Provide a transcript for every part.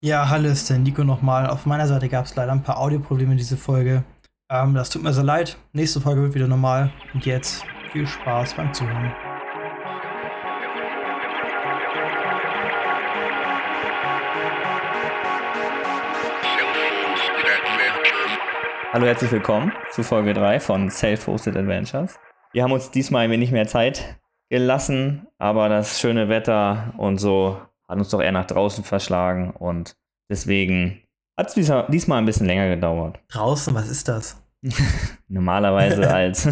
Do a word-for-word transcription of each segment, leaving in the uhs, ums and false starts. Ja, hallo, ist der Nico nochmal. Auf meiner Seite gab es leider ein paar Audioprobleme diese Folge. Ähm, das tut mir sehr leid. Nächste Folge wird wieder normal. Und jetzt viel Spaß beim Zuhören. Hallo, herzlich willkommen zu Folge drei von Self-Hosted Adventures. Wir haben uns diesmal ein wenig mehr Zeit gelassen, aber das schöne Wetter und so hat uns doch eher nach draußen verschlagen und deswegen hat es diesmal ein bisschen länger gedauert. Draußen, was ist das? Normalerweise als...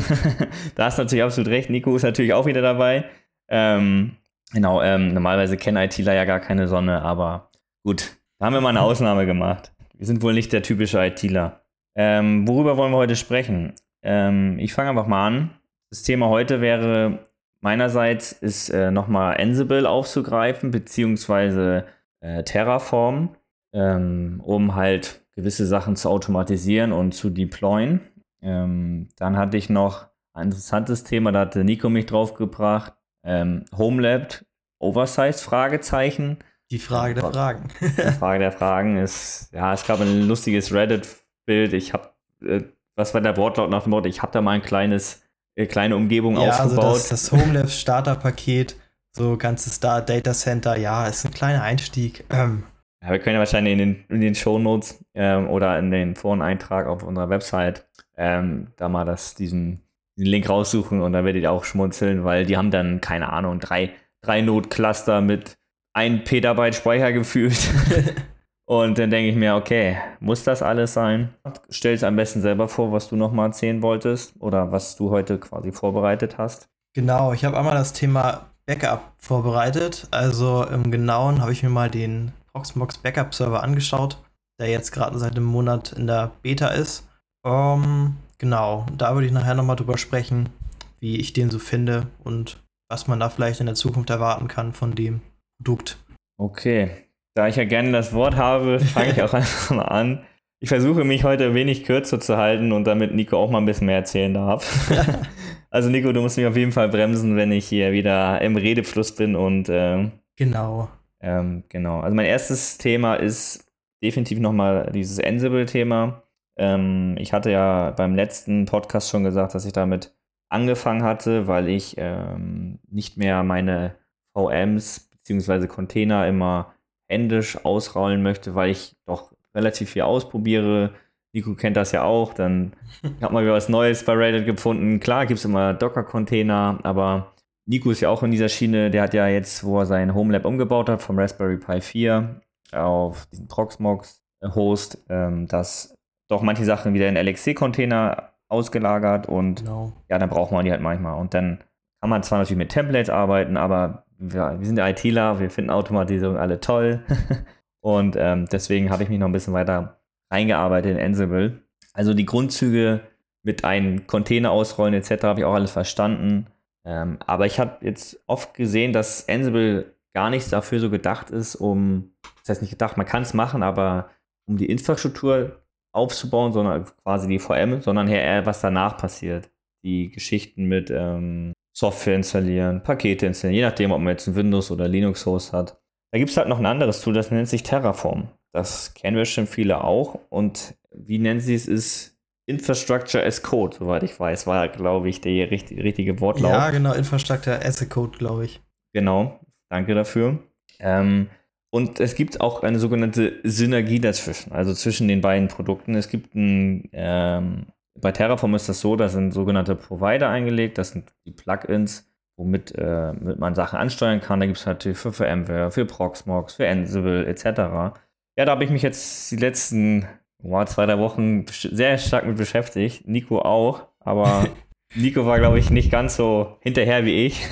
Da hast du natürlich absolut recht, Nico ist natürlich auch wieder dabei. Ähm, genau, ähm, normalerweise kennen ITler ja gar keine Sonne, aber gut, da haben wir mal eine Ausnahme gemacht. Wir sind wohl nicht der typische ITler. Ähm, worüber wollen wir heute sprechen? Ähm, ich fange einfach mal an. Das Thema heute wäre... Meinerseits ist äh, nochmal Ansible aufzugreifen, beziehungsweise äh, Terraform, ähm, um halt gewisse Sachen zu automatisieren und zu deployen. Ähm, dann hatte ich noch ein interessantes Thema, da hatte Nico mich draufgebracht. Ähm, Homelab, Oversize, Fragezeichen. Die Frage der Fragen. Die Frage der Fragen ist, ja, es gab ein lustiges Reddit-Bild. Ich habe, äh, was war der Wortlaut nach dem Wort? Ich habe da mal ein kleines... kleine Umgebung ja, aufgebaut. Ja, also das, das Homelab Starter-Paket, so ganzes Data Center, ja, ist ein kleiner Einstieg. Ähm. Ja, wir können ja wahrscheinlich in den, in den Shownotes ähm, oder in den Foreneintrag auf unserer Website ähm, da mal das, diesen, diesen Link raussuchen und dann werdet ihr auch schmunzeln, weil die haben dann, keine Ahnung, drei, drei Node-Cluster mit ein Petabyte Speicher gefühlt. Und dann denke ich mir, okay, muss das alles sein? Stell es am besten selber vor, was du nochmal erzählen wolltest oder was du heute quasi vorbereitet hast. Genau, ich habe einmal das Thema Backup vorbereitet. Also im Genauen habe ich mir mal den Proxmox Backup Server angeschaut, der jetzt gerade seit einem Monat in der Beta ist. Ähm, genau, da würde ich nachher nochmal drüber sprechen, wie ich den so finde und was man da vielleicht in der Zukunft erwarten kann von dem Produkt. Okay. Da ich ja gerne das Wort habe, fange ich auch einfach mal an. Ich versuche mich heute wenig kürzer zu halten und damit Nico auch mal ein bisschen mehr erzählen darf. Also Nico, du musst mich auf jeden Fall bremsen, wenn ich hier wieder im Redefluss bin und ähm, genau. Ähm, genau. Also mein erstes Thema ist definitiv nochmal dieses Ansible-Thema. Ähm, ich hatte ja beim letzten Podcast schon gesagt, dass ich damit angefangen hatte, weil ich ähm, nicht mehr meine V Ms bzw. Container immer händisch ausrollen möchte, weil ich doch relativ viel ausprobiere. Nico kennt das ja auch, dann hat man wieder was Neues bei Reddit gefunden. Klar gibt es immer Docker-Container, aber Nico ist ja auch in dieser Schiene, der hat ja jetzt, wo er sein Homelab umgebaut hat, vom Raspberry Pi vier auf diesen Proxmox-Host, ähm, dass doch manche Sachen wieder in L X C-Container ausgelagert und no. ja, dann braucht man die halt manchmal. Und dann kann man zwar natürlich mit Templates arbeiten, aber ja, wir sind ITler, wir finden Automatisierung alle toll und ähm, deswegen habe ich mich noch ein bisschen weiter reingearbeitet in Ansible. Also die Grundzüge mit einem Container ausrollen et cetera habe ich auch alles verstanden, ähm, aber ich habe jetzt oft gesehen, dass Ansible gar nicht dafür so gedacht ist, um, das heißt nicht gedacht, man kann es machen, aber um die Infrastruktur aufzubauen, sondern quasi die V M, sondern eher was danach passiert. Die Geschichten mit ähm, Software installieren, Pakete installieren, je nachdem, ob man jetzt einen Windows- oder Linux-Host hat. Da gibt es halt noch ein anderes Tool, das nennt sich Terraform. Das kennen wir schon viele auch. Und wie nennen sie es, ist Infrastructure as Code, soweit ich weiß, war, glaube ich, der richtig, richtige Wortlaut. Ja, genau, Infrastructure as a Code, glaube ich. Genau, danke dafür. Ähm, und es gibt auch eine sogenannte Synergie dazwischen, also zwischen den beiden Produkten. Es gibt ein... Ähm, Bei Terraform ist das so, da sind sogenannte Provider eingelegt, das sind die Plugins, womit äh, mit man Sachen ansteuern kann. Da gibt es natürlich für VMware, für Proxmox, für Ansible et cetera. Ja, da habe ich mich jetzt die letzten oh, zwei, drei Wochen sehr stark mit beschäftigt. Nico auch, aber Nico war, glaube ich, nicht ganz so hinterher wie ich.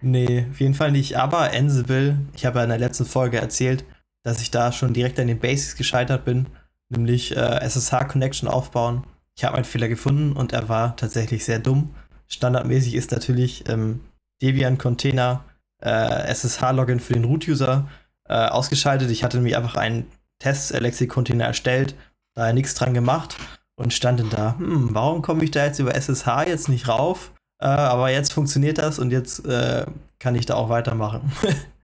Nee, auf jeden Fall nicht. Aber Ansible, ich habe ja in der letzten Folge erzählt, dass ich da schon direkt an den Basics gescheitert bin, nämlich äh, S S H-Connection aufbauen. Ich habe einen Fehler gefunden und er war tatsächlich sehr dumm. Standardmäßig ist natürlich ähm, Debian-Container äh, S S H-Login für den Root-User äh, ausgeschaltet. Ich hatte nämlich einfach einen Test-L X C-Container erstellt, da nichts dran gemacht und stand dann da, hm, warum komme ich da jetzt über S S H jetzt nicht rauf? Äh, aber jetzt funktioniert das und jetzt äh, kann ich da auch weitermachen.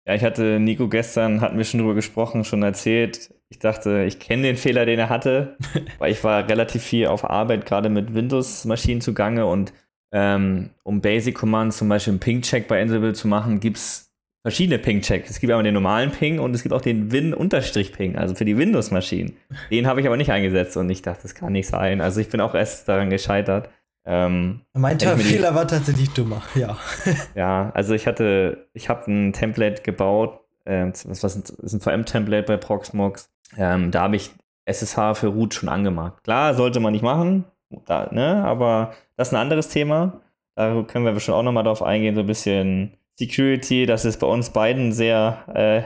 Ja, ich hatte, Nico gestern, hatten wir schon drüber gesprochen, schon erzählt. Ich dachte, ich kenne den Fehler, den er hatte, weil ich war relativ viel auf Arbeit, gerade mit Windows-Maschinen zugange und ähm, um Basic-Commands, zum Beispiel einen Ping-Check bei Ansible zu machen, gibt es verschiedene Ping-Checks. Es gibt einmal den normalen Ping und es gibt auch den Win-Ping, also für die Windows-Maschinen. Den habe ich aber nicht eingesetzt und ich dachte, das kann nicht sein. Also ich bin auch erst daran gescheitert. Ähm, mein Fehler die... war tatsächlich dummer, ja. Ja, also ich hatte, ich habe ein Template gebaut, äh, das war ein, das ist ein V M-Template bei Proxmox. Ähm, da habe ich S S H für Root schon angemarkt. Klar, sollte man nicht machen, da, ne? Aber das ist ein anderes Thema. Da können wir bestimmt auch nochmal drauf eingehen, so ein bisschen Security. Das ist bei uns beiden sehr, äh,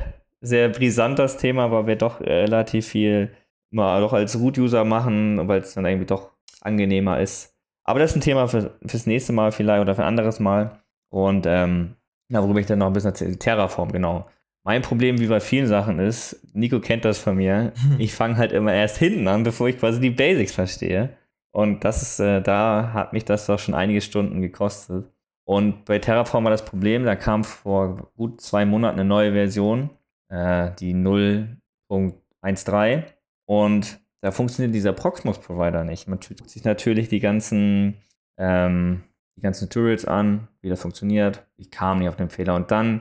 sehr brisant, das Thema, weil wir doch relativ viel mal doch als Root-User machen, weil es dann irgendwie doch angenehmer ist. Aber das ist ein Thema für, fürs nächste Mal vielleicht oder für ein anderes Mal. Und ähm, na, worüber ich dann noch ein bisschen erzähle, Terraform, genau. Mein Problem, wie bei vielen Sachen ist, Nico kennt das von mir, ich fange halt immer erst hinten an, bevor ich quasi die Basics verstehe. Und das ist, äh, da hat mich das doch schon einige Stunden gekostet. Und bei Terraform war das Problem, da kam vor gut zwei Monaten eine neue Version, äh, die null Punkt dreizehn. Und da funktioniert dieser Proxmox-Provider nicht. Man guckt sich natürlich die ganzen, ähm, die ganzen Tutorials an, wie das funktioniert. Ich kam nicht auf den Fehler. Und dann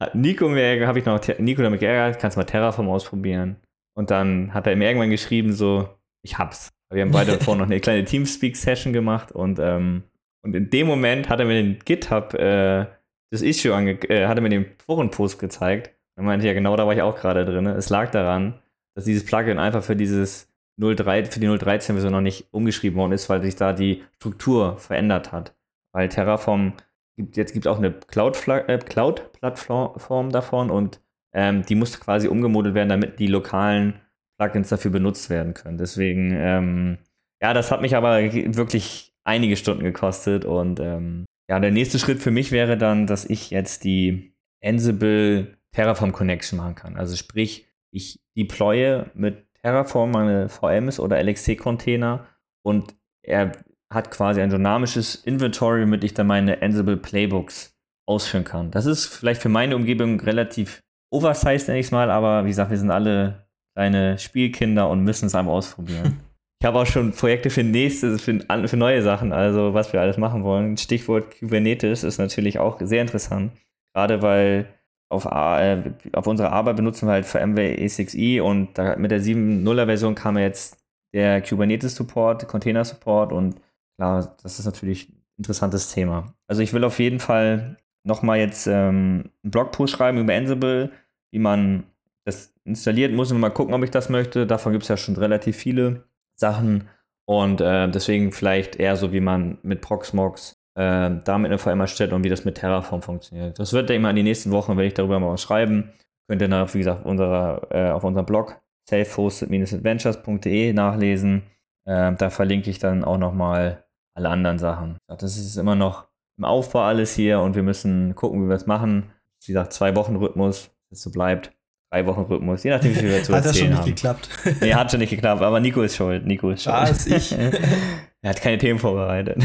hat Nico mir, habe ich noch Nico damit geärgert, kannst mal Terraform ausprobieren. Und dann hat er mir irgendwann geschrieben, so, ich hab's. Wir haben beide davor noch eine kleine Teamspeak-Session gemacht. Und, ähm, und in dem Moment hat er mir den GitHub, äh, das Issue, ange- äh, hat er mir den Forenpost gezeigt. Und meinte, ja genau, da war ich auch gerade drin. Es lag daran, dass dieses Plugin einfach für dieses null drei, für die null dreizehn Version noch nicht umgeschrieben worden ist, weil sich da die Struktur verändert hat. Weil Terraform, jetzt gibt es auch eine Cloud-Plattform davon und ähm, die musste quasi umgemodelt werden, damit die lokalen Plugins dafür benutzt werden können. Deswegen, ähm, ja, das hat mich aber wirklich einige Stunden gekostet und ähm, ja, der nächste Schritt für mich wäre dann, dass ich jetzt die Ansible Terraform Connection machen kann. Also sprich, ich deploye mit Terraform meine V Ms oder L X C-Container und er hat quasi ein dynamisches Inventory, womit ich dann meine Ansible-Playbooks ausführen kann. Das ist vielleicht für meine Umgebung relativ oversized, nenne ich es mal, aber wie gesagt, wir sind alle kleine Spielkinder und müssen es einfach ausprobieren. Ich habe auch schon Projekte für nächstes, für, für neue Sachen, also was wir alles machen wollen. Stichwort Kubernetes ist natürlich auch sehr interessant, gerade weil Auf, äh, auf unsere Arbeit benutzen wir halt VMware ESXi und da, mit der sieben Punkt null Version kam jetzt der Kubernetes-Support, Container-Support und klar, das ist natürlich ein interessantes Thema. Also ich will auf jeden Fall nochmal jetzt ähm, einen Blogpost schreiben über Ansible, wie man das installiert. Muss ich mal gucken, ob ich das möchte. Davon gibt es ja schon relativ viele Sachen und äh, deswegen vielleicht eher so, wie man mit Proxmox damit eine V M erstellt und wie das mit Terraform funktioniert. Das wird, denke ich mal, in den nächsten Wochen, werde ich darüber mal was schreiben. Könnt ihr nach, wie gesagt, unserer, äh, auf unserem Blog self hosted adventures punkt de nachlesen. Äh, da verlinke ich dann auch nochmal alle anderen Sachen. Das ist immer noch im Aufbau alles hier und wir müssen gucken, wie wir es machen. Wie gesagt, zwei Wochen Rhythmus, dass es so bleibt. Drei Wochen Rhythmus, je nachdem, wie viel wir zu erzählen haben. Hat das schon nicht haben. geklappt? Nee, hat schon nicht geklappt, aber Nico ist schuld. Nico ist schuld. Ah, ist ich. Er hat keine Themen vorbereitet.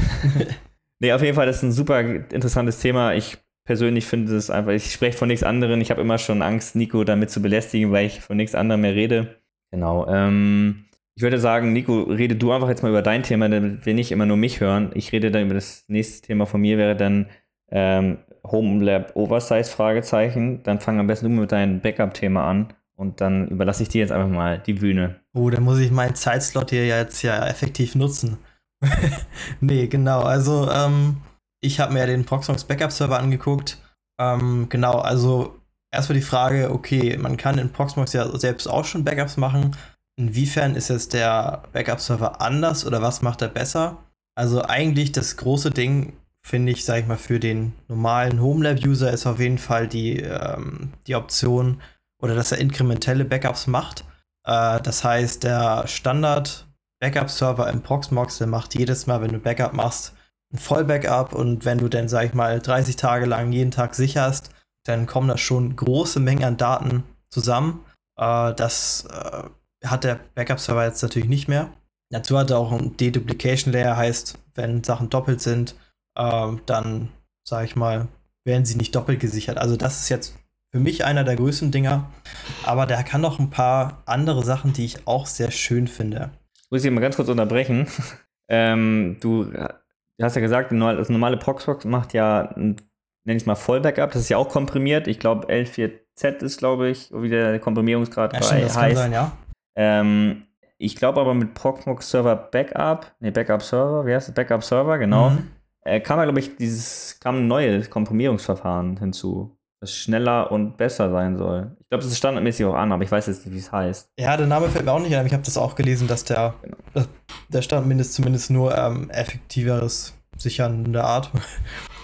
Nee, auf jeden Fall, das ist ein super interessantes Thema. Ich persönlich finde es einfach, ich spreche von nichts anderem. Ich habe immer schon Angst, Nico damit zu belästigen, weil ich von nichts anderem mehr rede. Genau. Ähm, ich würde sagen, Nico, rede du einfach jetzt mal über dein Thema, damit wir nicht immer nur mich hören. Ich rede dann über das nächste Thema von mir, wäre dann ähm, Homelab Oversize, Fragezeichen. Dann fang am besten du mit deinem Backup-Thema an und dann überlasse ich dir jetzt einfach mal die Bühne. Oh, dann muss ich meinen Zeitslot hier jetzt ja effektiv nutzen. Nee, genau, also ähm, ich habe mir ja den Proxmox Backup Server angeguckt. Ähm, genau, also erstmal die Frage, okay, man kann in Proxmox ja selbst auch schon Backups machen. Inwiefern ist jetzt der Backup Server anders oder was macht er besser? Also eigentlich das große Ding, finde ich, sag ich mal, für den normalen Homelab-User ist auf jeden Fall die, ähm, die Option, oder dass er inkrementelle Backups macht. Äh, das heißt, der Standard Backup-Server im Proxmox, der macht jedes Mal, wenn du Backup machst, ein Vollbackup und wenn du dann, sag ich mal, dreißig Tage lang jeden Tag sicherst, dann kommen da schon große Mengen an Daten zusammen. Äh, das äh, hat der Backup-Server jetzt natürlich nicht mehr. Dazu hat er auch ein Deduplication-Layer, heißt, wenn Sachen doppelt sind, äh, dann, sag ich mal, werden sie nicht doppelt gesichert. Also das ist jetzt für mich einer der größten Dinger. Aber der kann noch ein paar andere Sachen, die ich auch sehr schön finde. Muss ich mal ganz kurz unterbrechen. ähm, du hast ja gesagt, das normale Proxmox macht ja, nenne ich es mal, Vollbackup. Das ist ja auch komprimiert. Ich glaube, L vier Z ist, glaube ich, wie der Komprimierungsgrad ja, bei stimmt, das heißt. Kann sein, ja. Ähm, ich glaube aber mit Proxmox Server Backup, ne, Backup Server, wie heißt das? Backup Server, genau. Mhm. Äh, kam ja, glaube ich, dieses, kam ein neues Komprimierungsverfahren hinzu, das schneller und besser sein soll. Ich glaube, das ist standardmäßig auch an, aber ich weiß jetzt nicht, wie es heißt. Ja, der Name fällt mir auch nicht ein, aber ich habe das auch gelesen, dass der, genau. dass der Standard zumindest nur ähm, effektiveres sichernde Art.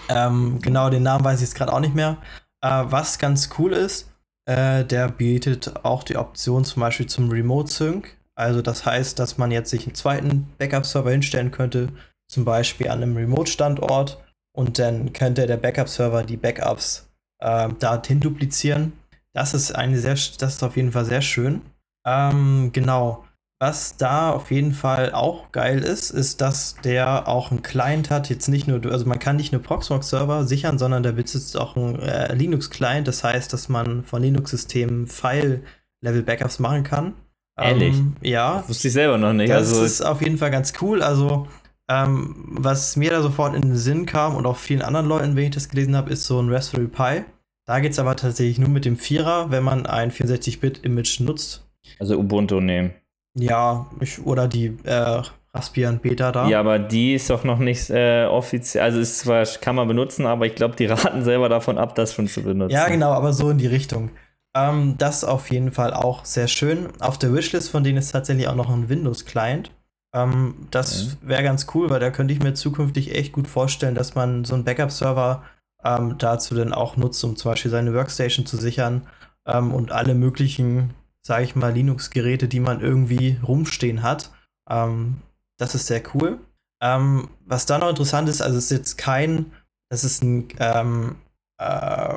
ähm, genau, den Namen weiß ich jetzt gerade auch nicht mehr. Äh, was ganz cool ist, äh, der bietet auch die Option zum Beispiel zum Remote-Sync. Also das heißt, dass man jetzt sich einen zweiten Backup-Server hinstellen könnte, zum Beispiel an einem Remote-Standort, und dann könnte der Backup-Server die Backups äh, dorthin duplizieren. Das ist eine sehr, das ist auf jeden Fall sehr schön. Ähm, genau. Was da auf jeden Fall auch geil ist, ist, dass der auch einen Client hat. Jetzt nicht nur, also man kann nicht nur Proxmox-Server sichern, sondern der besitzt auch einen äh, Linux-Client. Das heißt, dass man von Linux-Systemen File-Level-Backups machen kann. Ehrlich? Ähm, ja. Das wusste ich selber noch nicht. Das also ist auf jeden Fall ganz cool. Also, ähm, was mir da sofort in den Sinn kam und auch vielen anderen Leuten, wenn ich das gelesen habe, ist so ein Raspberry Pi. Da geht es aber tatsächlich nur mit dem Vierer, wenn man ein vierundsechzig Bit Image nutzt. Also Ubuntu nehmen. Ja, ich, oder die äh, Raspbian Beta da. Ja, aber die ist doch noch nicht äh, offiziell. Also, ist zwar, kann man benutzen, aber ich glaube, die raten selber davon ab, das schon zu benutzen. Ja, genau, aber so in die Richtung. Ähm, das auf jeden Fall auch sehr schön. Auf der Wishlist von denen ist tatsächlich auch noch ein Windows-Client. Ähm, das okay. wäre ganz cool, weil da könnte ich mir zukünftig echt gut vorstellen, dass man so einen Backup-Server ähm, dazu dann auch nutzt, um zum Beispiel seine Workstation zu sichern ähm, und alle möglichen, sage ich mal, Linux-Geräte, die man irgendwie rumstehen hat. Ähm, das ist sehr cool. Ähm, was da noch interessant ist, also es ist jetzt kein, es ist ein ähm, äh,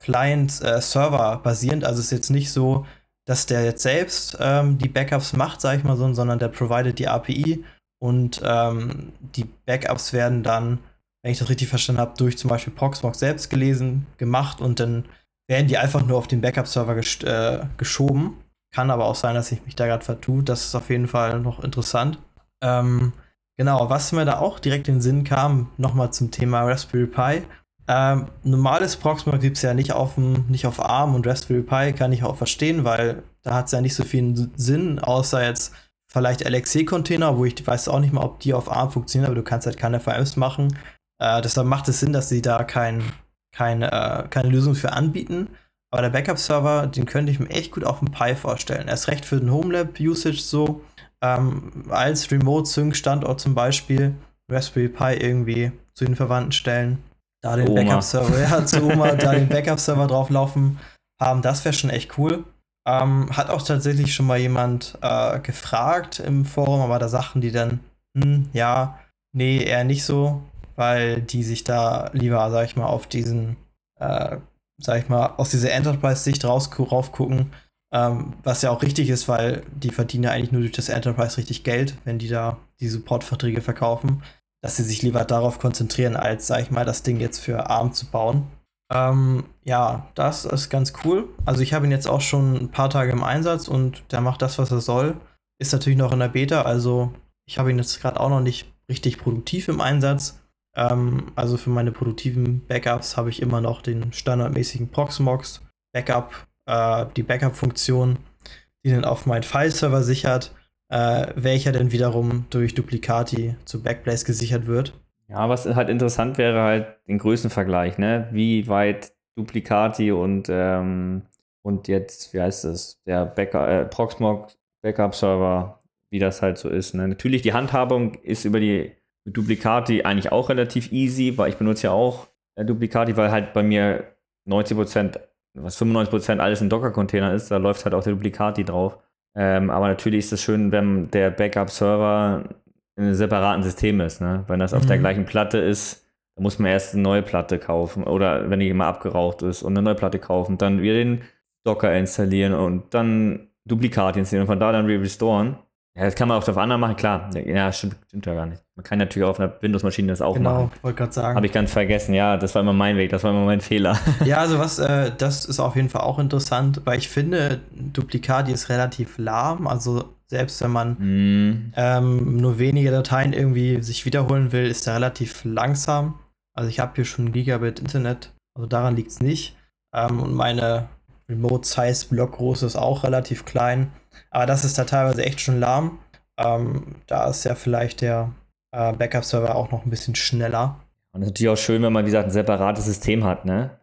Client-Server äh, basierend, also es ist jetzt nicht so, dass der jetzt selbst ähm, die Backups macht, sage ich mal so, sondern der providet die A P I und ähm, die Backups werden dann, wenn ich das richtig verstanden habe, durch zum Beispiel Proxmox selbst gelesen, gemacht und dann werden die einfach nur auf den Backup-Server gesch- äh, geschoben. Kann aber auch sein, dass ich mich da gerade vertue. Das ist auf jeden Fall noch interessant. Ähm, genau, was mir da auch direkt in den Sinn kam, nochmal zum Thema Raspberry Pi. Ähm, normales Proxmox gibt es ja nicht auf, nicht auf ARM und Raspberry Pi, kann ich auch verstehen, weil da hat es ja nicht so viel Sinn, außer jetzt vielleicht L X C-Container, wo ich weiß auch nicht mal, ob die auf ARM funktionieren, aber du kannst halt keine V Ms machen. Äh, deshalb macht es Sinn, dass sie da kein Keine, äh, keine Lösung für anbieten, aber der Backup-Server, den könnte ich mir echt gut auf dem Pi vorstellen. Erst recht für den Homelab-Usage so, ähm, als Remote-Sync-Standort zum Beispiel, Raspberry Pi irgendwie zu den Verwandten stellen, da den Oma. Backup-Server, ja, zu Oma, da den Backup-Server drauflaufen haben, das wäre schon echt cool. Ähm, hat auch tatsächlich schon mal jemand äh, gefragt im Forum, aber da Sachen, die dann, hm, ja, nee, eher nicht so, weil die sich da lieber, sag ich mal, auf diesen, äh, sag ich mal, aus dieser Enterprise-Sicht raus, raufgucken, ähm, was ja auch richtig ist, weil die verdienen ja eigentlich nur durch das Enterprise richtig Geld, wenn die da die Support-Verträge verkaufen, dass sie sich lieber darauf konzentrieren, als, sag ich mal, das Ding jetzt für ARM zu bauen. Ähm, ja, das ist ganz cool. Also ich habe ihn jetzt auch schon ein paar Tage im Einsatz und der macht das, was er soll. Ist natürlich noch in der Beta, also ich habe ihn jetzt gerade auch noch nicht richtig produktiv im Einsatz. Also für meine produktiven Backups habe ich immer noch den standardmäßigen Proxmox Backup, äh, die Backup-Funktion, die dann auf meinen File-Server sichert, äh, welcher dann wiederum durch Duplicati zu Backblaze gesichert wird. Ja, was halt interessant wäre, halt den Größenvergleich, ne? Wie weit Duplicati und, ähm, und jetzt, wie heißt es, der Backup, äh, Proxmox Backup-Server, wie das halt so ist, ne? Natürlich, die Handhabung ist über die Duplicati eigentlich auch relativ easy, weil ich benutze ja auch Duplicati, weil halt bei mir neunzig Prozent, was fünfundneunzig Prozent alles in Docker-Containern ist, da läuft halt auch der Duplicati drauf. Ähm, aber natürlich ist es schön, wenn der Backup-Server in einem separaten System ist, ne? Wenn das auf mhm. der gleichen Platte ist, dann muss man erst eine neue Platte kaufen oder wenn die mal abgeraucht ist und eine neue Platte kaufen, dann wieder den Docker installieren und dann Duplicati installieren und von da dann restoren. Ja, das kann man auch auf anderen machen, klar. Ja, stimmt, stimmt ja gar nicht. Man kann natürlich auf einer Windows-Maschine das auch genau, machen. Genau, wollte gerade sagen. Habe ich ganz vergessen, ja, das war immer mein Weg, das war immer mein Fehler. Ja, also was, äh, das ist auf jeden Fall auch interessant, weil ich finde, Duplicati ist relativ lahm, also selbst wenn man mm. ähm, nur wenige Dateien irgendwie sich wiederholen will, ist er relativ langsam. Also ich habe hier schon Gigabit Internet, also daran liegt es nicht. Ähm, und meine Remote-Size-Block-Große ist auch relativ klein. Aber das ist da teilweise echt schon lahm. Ähm, da ist ja vielleicht der äh, Backup-Server auch noch ein bisschen schneller. Und es ist natürlich auch schön, wenn man, wie gesagt, ein separates System hat, ne?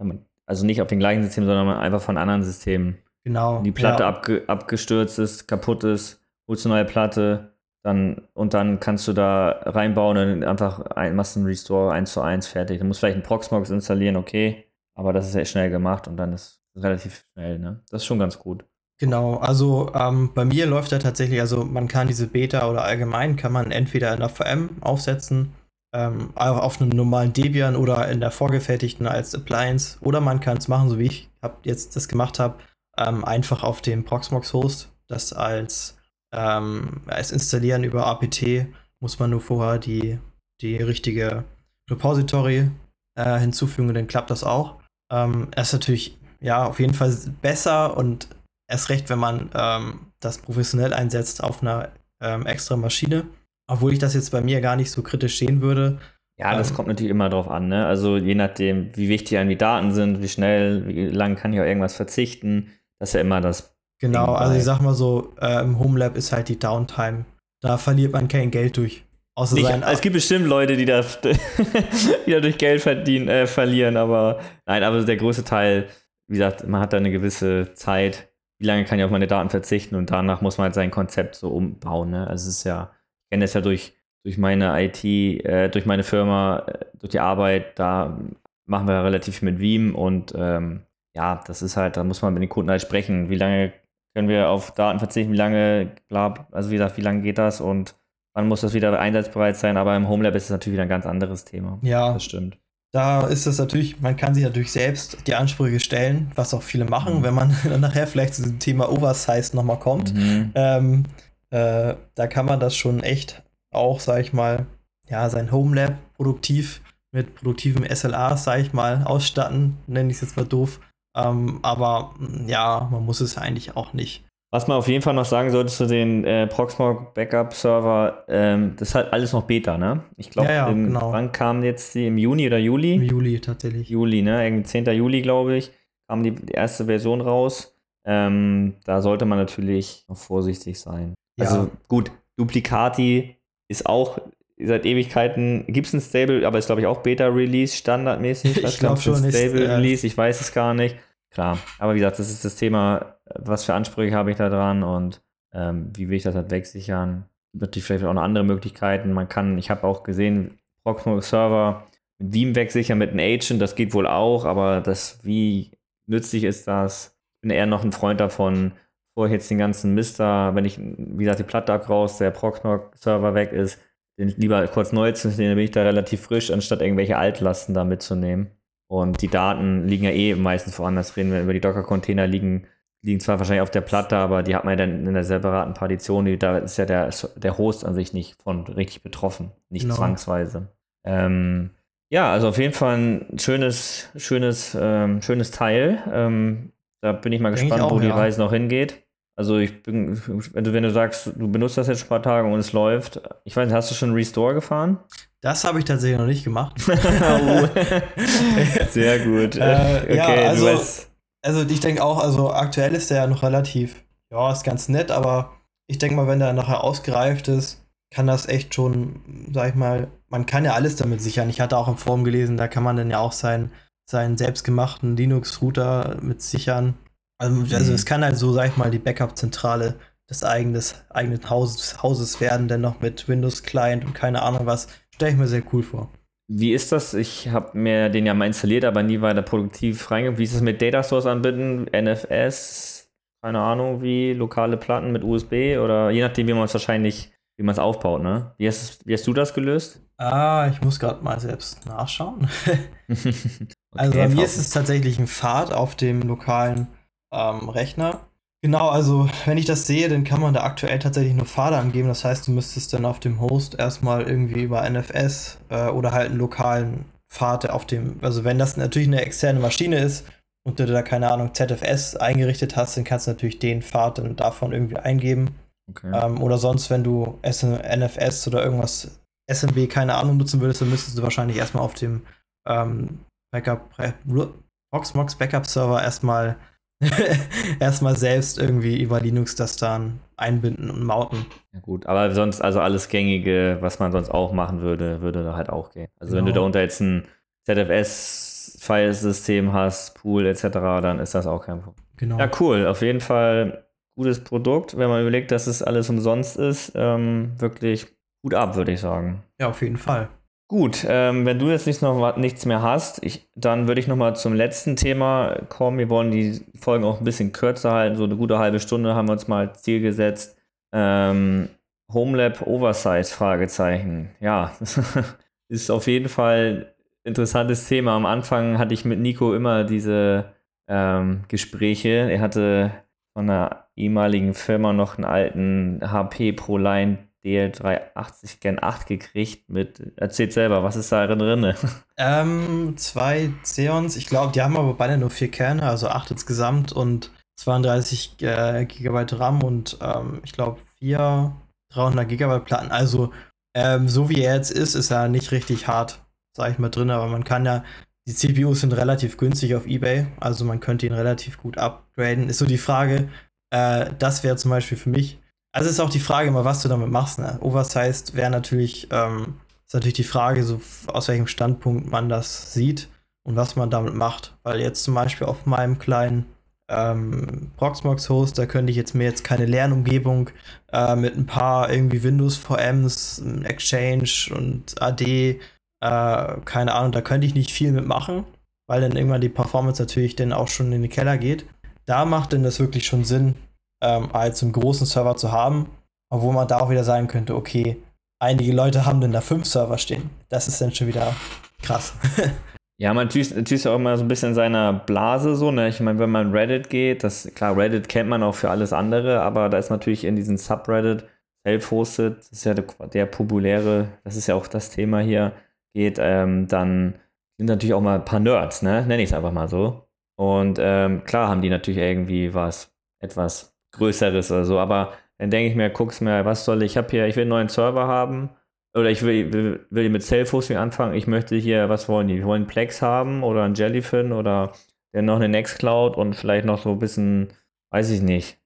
Also nicht auf dem gleichen System, sondern einfach von anderen Systemen. Genau. Wenn die Platte ja. abge- abgestürzt ist, kaputt ist, holst du eine neue Platte, dann, und dann kannst du da reinbauen und einfach ein, machst einen Restore eins zu eins, fertig. Du musst vielleicht einen Proxmox installieren, okay. Aber das ist ja schnell gemacht und dann ist es relativ schnell, ne? Das ist schon ganz gut. Genau, also ähm, bei mir läuft da tatsächlich, also man kann diese Beta oder allgemein kann man entweder in der V M aufsetzen, ähm, auf einem normalen Debian oder in der vorgefertigten als Appliance, oder man kann es machen, so wie ich hab jetzt das gemacht habe, ähm, einfach auf dem Proxmox-Host, das als, ähm, als installieren über A P T, muss man nur vorher die, die richtige Repository äh, hinzufügen und dann klappt das auch. Ähm, das ist natürlich, ja, auf jeden Fall besser und erst recht, wenn man ähm, das professionell einsetzt auf einer ähm, extra Maschine. Obwohl ich das jetzt bei mir gar nicht so kritisch sehen würde. Ja, das ähm, kommt natürlich immer drauf an, ne? Also je nachdem, wie wichtig einem die Daten sind, wie schnell, wie lang kann ich auf irgendwas verzichten. Das ist ja immer das. Genau, Ding, also ich sag mal so, äh, im Homelab ist halt die Downtime. Da verliert man kein Geld durch. Außer nicht, sein, es gibt bestimmt Leute, die da, die da durch Geld verdienen, äh, verlieren, aber nein, aber der große Teil, wie gesagt, man hat da eine gewisse Zeit. Wie lange kann ich auf meine Daten verzichten? Und danach muss man halt sein Konzept so umbauen, ne? Also es ist ja, ich kenne das ja durch, durch meine I T, äh, durch meine Firma, äh, durch die Arbeit, da machen wir relativ viel mit Veeam und ähm, ja, das ist halt, da muss man mit den Kunden halt sprechen. Wie lange können wir auf Daten verzichten? Wie lange, klar, also wie gesagt, wie lange geht das? Und wann muss das wieder einsatzbereit sein? Aber im Homelab ist es natürlich wieder ein ganz anderes Thema. Ja, das stimmt. Da ist es natürlich, man kann sich natürlich selbst die Ansprüche stellen, was auch viele machen, wenn man dann nachher vielleicht zu dem Thema Oversize nochmal kommt. Mhm. Ähm, äh, da kann man das schon echt auch, sag ich mal, ja, sein Homelab produktiv mit produktiven S L As, sag ich mal, ausstatten, nenne ich es jetzt mal doof. Ähm, aber ja, man muss es eigentlich auch nicht. Was man auf jeden Fall noch sagen sollte zu den äh, Proxmox Backup Server, ähm, das ist halt alles noch Beta, ne? Ich glaube, ja, ja, genau. Wann kamen jetzt die? Im Juni oder Juli? Im Juli tatsächlich. Juli, ne? Irgendwie zehnten Juli, glaube ich, kam die erste Version raus. Ähm, da sollte man natürlich noch vorsichtig sein. Ja. Also gut, Duplicati ist auch seit Ewigkeiten, gibt es ein Stable, aber ist, glaube ich, auch Beta-Release, standardmäßig. Ich glaube schon. Stable-Release, ich weiß es gar nicht. Klar, aber wie gesagt, das ist das Thema, was für Ansprüche habe ich da dran und ähm, wie will ich das halt wegsichern. Es gibt natürlich vielleicht auch noch andere Möglichkeiten. Man kann, ich habe auch gesehen, Proxmox Server mit Veeam wegsichern mit einem Agent, das geht wohl auch, aber das, wie nützlich ist das? Ich bin eher noch ein Freund davon, bevor ich jetzt den ganzen Mister, wenn ich, wie gesagt, die Platte abgraust, der Proxmox Server weg ist, den lieber kurz neu zu nehmen, dann bin ich da relativ frisch, anstatt irgendwelche Altlasten da mitzunehmen. Und die Daten liegen ja eh meistens woanders. Reden wir über die Docker-Container, liegen, liegen zwar wahrscheinlich auf der Platte, aber die hat man ja dann in der separaten Partition. Die, da ist ja der, der Host an sich nicht von richtig betroffen, nicht no. zwangsweise. Ähm, ja, also auf jeden Fall ein schönes, schönes, ähm, schönes Teil. Ähm, da bin ich mal Denk gespannt, ich auch, wo ja. die Reise noch hingeht. Also ich bin, also wenn du sagst, du benutzt das jetzt ein paar Tage und es läuft, ich weiß nicht, hast du schon Restore gefahren? Das habe ich tatsächlich noch nicht gemacht. oh. Sehr gut. Äh, okay, ja, also, also ich denke auch, also aktuell ist der ja noch relativ, ja, ist ganz nett, aber ich denke mal, wenn der nachher ausgereift ist, kann das echt schon, sag ich mal, man kann ja alles damit sichern. Ich hatte auch im Forum gelesen, da kann man dann ja auch seinen, seinen selbstgemachten Linux-Router mit sichern. Also, also es kann halt so, sag ich mal, die Backup-Zentrale des eigenes, eigenen Hauses, Hauses werden, dennoch mit Windows-Client und keine Ahnung was. Stelle ich mir sehr cool vor. Wie ist das? Ich habe mir den ja mal installiert, aber nie weiter produktiv reingegangen. Wie ist es mit Data Source anbinden? N F S? Keine Ahnung wie? Lokale Platten mit U S B? Oder je nachdem, wie man es wahrscheinlich, wie man es aufbaut, ne? Wie hast, wie hast du das gelöst? Ah, ich muss gerade mal selbst nachschauen. okay, also bei mir ist es tatsächlich ein Pfad auf dem lokalen Rechner. Genau, also wenn ich das sehe, dann kann man da aktuell tatsächlich nur Pfade angeben. Das heißt, du müsstest dann auf dem Host erstmal irgendwie über N F S äh, oder halt einen lokalen Pfad auf dem, also wenn das natürlich eine externe Maschine ist und du da, keine Ahnung, Z F S eingerichtet hast, dann kannst du natürlich den Pfad dann davon irgendwie eingeben. Okay. Ähm, oder sonst, wenn du N F S oder irgendwas S M B, keine Ahnung, nutzen würdest, dann müsstest du wahrscheinlich erstmal auf dem ähm, Backup, Proxmox Backup Server erstmal erstmal selbst irgendwie über Linux das dann einbinden und mounten. Ja gut, aber sonst, also alles Gängige, was man sonst auch machen würde, würde da halt auch gehen. Also genau. Wenn du darunter jetzt ein Z F S-Filesystem hast, Pool et cetera, dann ist das auch kein Problem. Genau. Ja, cool. Auf jeden Fall gutes Produkt. Wenn man überlegt, dass es alles umsonst ist, ähm, wirklich gut ab, würde ich sagen. Ja, auf jeden Fall. Gut, ähm, wenn du jetzt nichts, noch, nichts mehr hast, ich, dann würde ich nochmal zum letzten Thema kommen. Wir wollen die Folgen auch ein bisschen kürzer halten. So eine gute halbe Stunde haben wir uns mal als Ziel gesetzt. Ähm, Homelab Oversight, Fragezeichen. Ja, ist auf jeden Fall ein interessantes Thema. Am Anfang hatte ich mit Nico immer diese ähm, Gespräche. Er hatte von einer ehemaligen Firma noch einen alten H P ProLiant D L drei achtzig Gen acht gekriegt mit, erzählt selber, was ist da drin? Ähm, zwei Xeons, ich glaube, die haben aber beide nur vier Kerne, also acht insgesamt und zweiunddreißig äh, GB RAM und ähm, ich glaube vier dreihundert GB Platten, also ähm, so wie er jetzt ist, ist er nicht richtig hart, sag ich mal drin, aber man kann ja, die C P Us sind relativ günstig auf eBay, also man könnte ihn relativ gut upgraden, ist so die Frage, äh, das wäre zum Beispiel für mich. Also ist auch die Frage immer, was du damit machst. Ne? Oversized wäre natürlich, ähm, ist natürlich die Frage, so aus welchem Standpunkt man das sieht und was man damit macht. Weil jetzt zum Beispiel auf meinem kleinen ähm, Proxmox-Host, da könnte ich jetzt mir jetzt keine Lernumgebung äh, mit ein paar irgendwie Windows-V Ms, Exchange und A D, äh, keine Ahnung, da könnte ich nicht viel mitmachen, weil dann irgendwann die Performance natürlich dann auch schon in den Keller geht. Da macht denn das wirklich schon Sinn, Ähm, als einen großen Server zu haben, obwohl man da auch wieder sagen könnte, okay, einige Leute haben denn da fünf Server stehen. Das ist dann schon wieder krass. Ja, man tüßt ja auch immer so ein bisschen in seiner Blase so, ne? Ich meine, wenn man Reddit geht, das, klar, Reddit kennt man auch für alles andere, aber da ist natürlich in diesem Subreddit Self-Hosted, das ist ja der, der populäre, das ist ja auch das Thema hier, geht, ähm, dann sind natürlich auch mal ein paar Nerds, ne? Nenne ich es einfach mal so. Und ähm, klar haben die natürlich irgendwie was, etwas Größeres oder so, aber dann denke ich mir, guck's mir, was soll ich, ich habe hier, ich will einen neuen Server haben oder ich will, will, will mit Self-Hosting anfangen, ich möchte hier, was wollen die? Wir wollen Plex haben oder einen Jellyfin oder dann noch eine Nextcloud und vielleicht noch so ein bisschen, weiß ich nicht,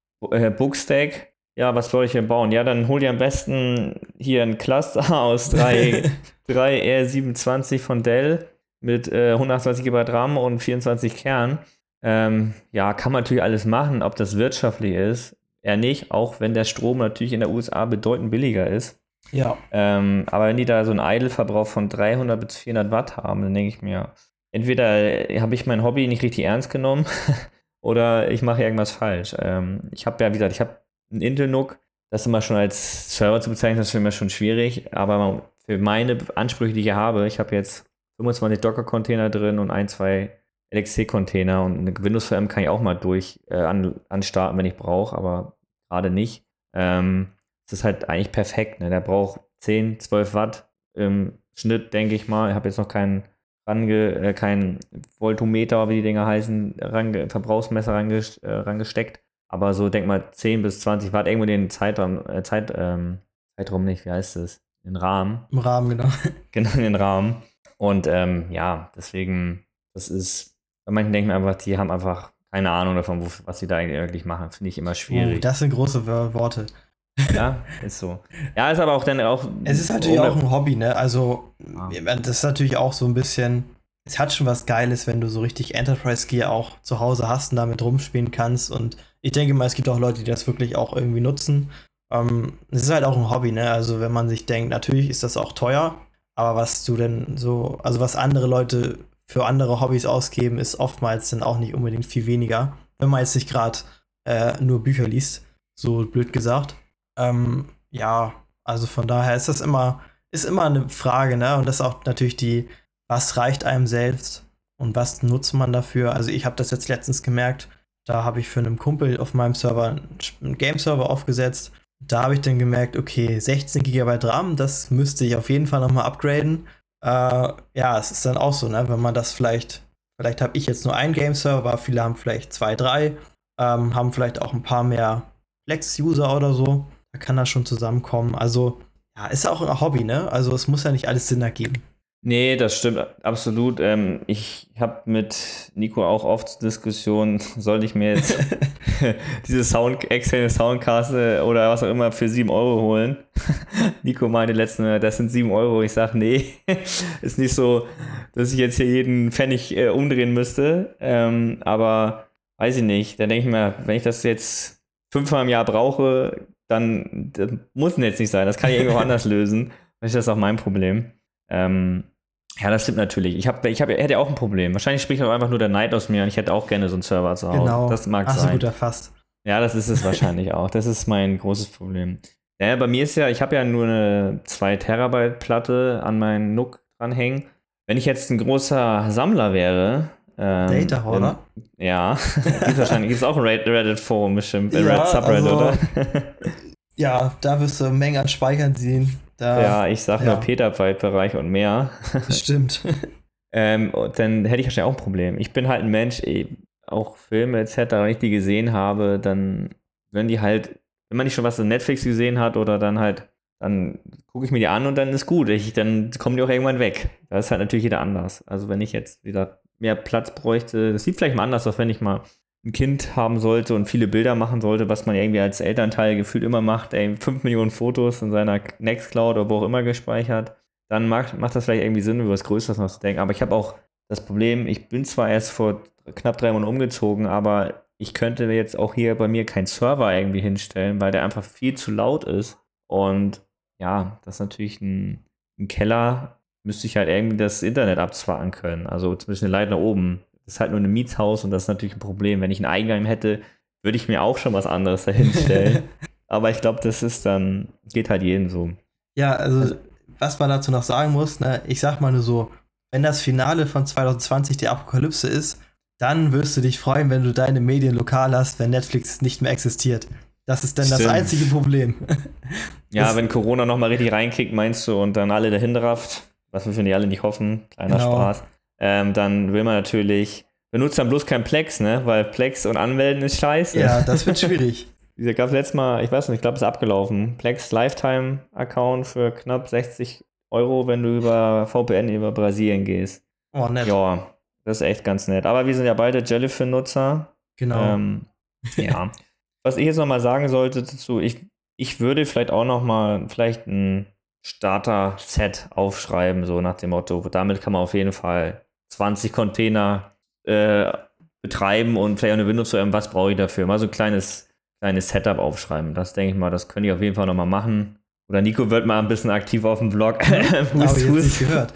Bookstack. Ja, was soll ich hier bauen? Ja, dann hol dir am besten hier ein Cluster aus drei, drei R siebenundzwanzig von Dell mit äh, hundertzwanzig GB RAM und vierundzwanzig Kern. Ähm, ja, kann man natürlich alles machen, ob das wirtschaftlich ist, eher nicht, auch wenn der Strom natürlich in der U S A bedeutend billiger ist. Ja. Ähm, aber wenn die da so einen Idle-Verbrauch von dreihundert bis vierhundert Watt haben, dann denke ich mir, entweder habe ich mein Hobby nicht richtig ernst genommen oder ich mache irgendwas falsch. Ähm, ich habe ja, wie gesagt, ich habe einen Intel N U C, das immer schon als Server zu bezeichnen, das ist für mich schon schwierig, aber für meine Ansprüche, die ich habe, ich habe jetzt fünfundzwanzig Docker-Container drin und ein, zwei L X C-Container und eine Windows-V M kann ich auch mal durch äh, an, anstarten, wenn ich brauche, aber gerade nicht. Ähm, das ist halt eigentlich perfekt. Ne? Der braucht zehn, zwölf Watt im Schnitt, denke ich mal. Ich habe jetzt noch keinen range, äh, kein Voltometer, wie die Dinger heißen, range, Verbrauchsmesser range, äh, rangesteckt. Aber so, denk mal, zehn bis zwanzig Watt, irgendwo den Zeitraum, äh, Zeit, ähm, Zeitraum nicht, wie heißt das? Den Rahmen. Im Rahmen, genau. Genau, in den Rahmen. Und ähm, ja, deswegen, das ist. Bei manchen denken einfach, die haben einfach keine Ahnung davon, was sie da eigentlich wirklich machen. Finde ich immer schwierig. Uh, das sind große Worte. Ja, ist so. Ja, ist aber auch dann auch. Es ist natürlich auch ein Hobby, ne? Also, ja. Das ist natürlich auch so ein bisschen. Es hat schon was Geiles, wenn du so richtig Enterprise-Gear auch zu Hause hast und damit rumspielen kannst. Und ich denke mal, es gibt auch Leute, die das wirklich auch irgendwie nutzen. Ähm, es ist halt auch ein Hobby, ne? Also, wenn man sich denkt, natürlich ist das auch teuer, aber was du denn so. Also, was andere Leute für andere Hobbys ausgeben, ist oftmals dann auch nicht unbedingt viel weniger, wenn man jetzt nicht gerade äh, nur Bücher liest, so blöd gesagt. Ähm, ja, also von daher ist das immer, ist immer eine Frage, ne? Und das ist auch natürlich die, was reicht einem selbst und was nutzt man dafür? Also ich habe das jetzt letztens gemerkt, Da habe ich für einen Kumpel auf meinem Server einen Game-Server aufgesetzt. Da habe ich dann gemerkt, okay, sechzehn Gigabyte RAM, das müsste ich auf jeden Fall nochmal upgraden. Äh, ja, es ist dann auch so, ne, wenn man das vielleicht, vielleicht habe ich jetzt nur einen Game-Server, viele haben vielleicht zwei, drei, ähm, haben vielleicht auch ein paar mehr Plex-User oder so. Da kann das schon zusammenkommen. Also, ja, ist auch ein Hobby, ne? Also, es muss ja nicht alles Sinn ergeben. Nee, das stimmt absolut. Ähm, ich habe mit Nico auch oft Diskussionen, sollte ich mir jetzt diese Sound, externe Soundkarte oder was auch immer für sieben Euro holen. Nico meinte letztens, das sind sieben Euro. Ich sage, nee, ist nicht so, dass ich jetzt hier jeden Pfennig äh, umdrehen müsste. Ähm, aber weiß ich nicht. Da denke ich mir, wenn ich das jetzt fünfmal im Jahr brauche, dann das muss es jetzt nicht sein. Das kann ich irgendwo anders lösen. Das ist das auch mein Problem. Ähm, ja, das stimmt natürlich. Ich, hab, ich hab, hätte auch ein Problem. Wahrscheinlich spricht auch einfach nur der Neid aus mir und ich hätte auch gerne so einen Server zu Hause. Genau. Das mag Ach, sein. Ach, so gut erfasst. Ja, das ist es wahrscheinlich auch. Das ist mein großes Problem. Naja, bei mir ist ja, ich habe ja nur eine zwei Terabyte Platte an meinen N U C dranhängen. Wenn ich jetzt ein großer Sammler wäre... Ähm, Data Horror? Ähm, ja. Gibt wahrscheinlich gibt's auch ein Reddit-Forum bestimmt. Äh, ja, Reddit Subreddit, also, oder? Ja, da wirst du eine Menge an Speichern sehen. Da, ja, ich sag ja. Nur Petabyte-Bereich und mehr. Stimmt. ähm, dann hätte ich wahrscheinlich auch ein Problem. Ich bin halt ein Mensch, ey, auch Filme et cetera, wenn ich die gesehen habe, dann, wenn die halt, wenn man nicht schon was in Netflix gesehen hat oder dann halt, dann gucke ich mir die an und dann ist gut. Ich, dann kommen die auch irgendwann weg. Da ist halt natürlich jeder anders. Also wenn ich jetzt wieder mehr Platz bräuchte, das sieht vielleicht mal anders aus, wenn ich mal ein Kind haben sollte und viele Bilder machen sollte, was man irgendwie als Elternteil gefühlt immer macht, ey, fünf Millionen Fotos in seiner Nextcloud oder wo auch immer gespeichert, dann macht, macht das vielleicht irgendwie Sinn, über was Größeres noch zu denken. Aber ich habe auch das Problem, ich bin zwar erst vor knapp drei Monaten umgezogen, aber ich könnte jetzt auch hier bei mir keinen Server irgendwie hinstellen, weil der einfach viel zu laut ist. Und ja, das ist natürlich ein, ein Keller, müsste ich halt irgendwie das Internet abzwacken können. Also zumindest eine Leiter nach oben. Das ist halt nur ein Mietshaus und das ist natürlich ein Problem. Wenn ich einen Eigenheim hätte, würde ich mir auch schon was anderes dahinstellen. Aber ich glaube, das ist dann, geht halt jedem so. Ja, also was man dazu noch sagen muss, ne, ich sag mal nur so, wenn das Finale von zwanzig zwanzig die Apokalypse ist, dann wirst du dich freuen, wenn du deine Medien lokal hast, wenn Netflix nicht mehr existiert. Das ist dann Stimmt. das einzige Problem. Ja, das wenn Corona nochmal richtig reinkickt, meinst du, und dann alle dahin rafft, was wir für die alle nicht hoffen, kleiner genau. Spaß. Ähm, dann will man natürlich, benutzt dann bloß kein Plex, ne? Weil Plex und Anmelden ist scheiße. Ja, das wird schwierig. Da gab es letztes Mal, ich weiß nicht, ich glaube, es ist abgelaufen. Plex Lifetime-Account für knapp sechzig Euro, wenn du über V P N über Brasilien gehst. Oh, nett. Ja, das ist echt ganz nett. Aber wir sind ja beide Jellyfin-Nutzer. Genau. Ähm, ja. Was ich jetzt nochmal sagen sollte dazu, ich, ich würde vielleicht auch nochmal vielleicht ein Starter-Set aufschreiben, so nach dem Motto, damit kann man auf jeden Fall zwanzig Container äh, betreiben und vielleicht auch eine Windows zu haben, was brauche ich dafür? Mal so ein kleines, kleines Setup aufschreiben. Das denke ich mal, das könnte ich auf jeden Fall nochmal machen. Oder Nico wird mal ein bisschen aktiv auf dem Blog. Hust, hust. gehört.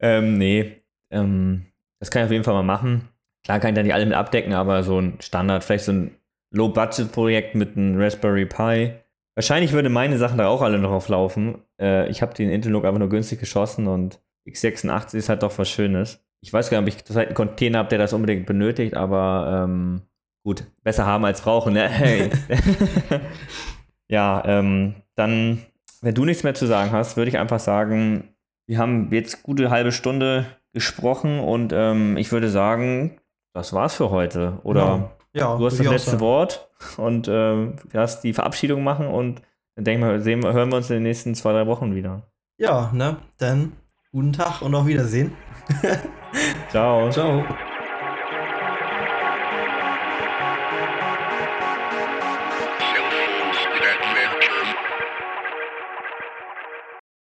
ähm, nee. Ähm, das kann ich auf jeden Fall mal machen. Klar kann ich da nicht alle mit abdecken, aber so ein Standard, vielleicht so ein Low-Budget-Projekt mit einem Raspberry Pi. Wahrscheinlich würde meine Sachen da auch alle noch auflaufen. Äh, ich habe den Intel N U C einfach nur günstig geschossen und x sechsundachtzig ist halt doch was Schönes. Ich weiß gar nicht, ob ich zurzeit einen Container habe, der das unbedingt benötigt, aber ähm, gut, besser haben als brauchen, ne? Hey. Ja, ähm, dann, wenn du nichts mehr zu sagen hast, würde ich einfach sagen, wir haben jetzt gute halbe Stunde gesprochen und ähm, ich würde sagen, das war's für heute, oder? Ja. Ja, du hast das letzte sagen. Wort und äh, du darfst die Verabschiedung machen und dann denken wir, sehen, hören wir uns in den nächsten zwei, drei Wochen wieder. Ja, ne? Dann guten Tag und auf Wiedersehen. Ciao. Ciao.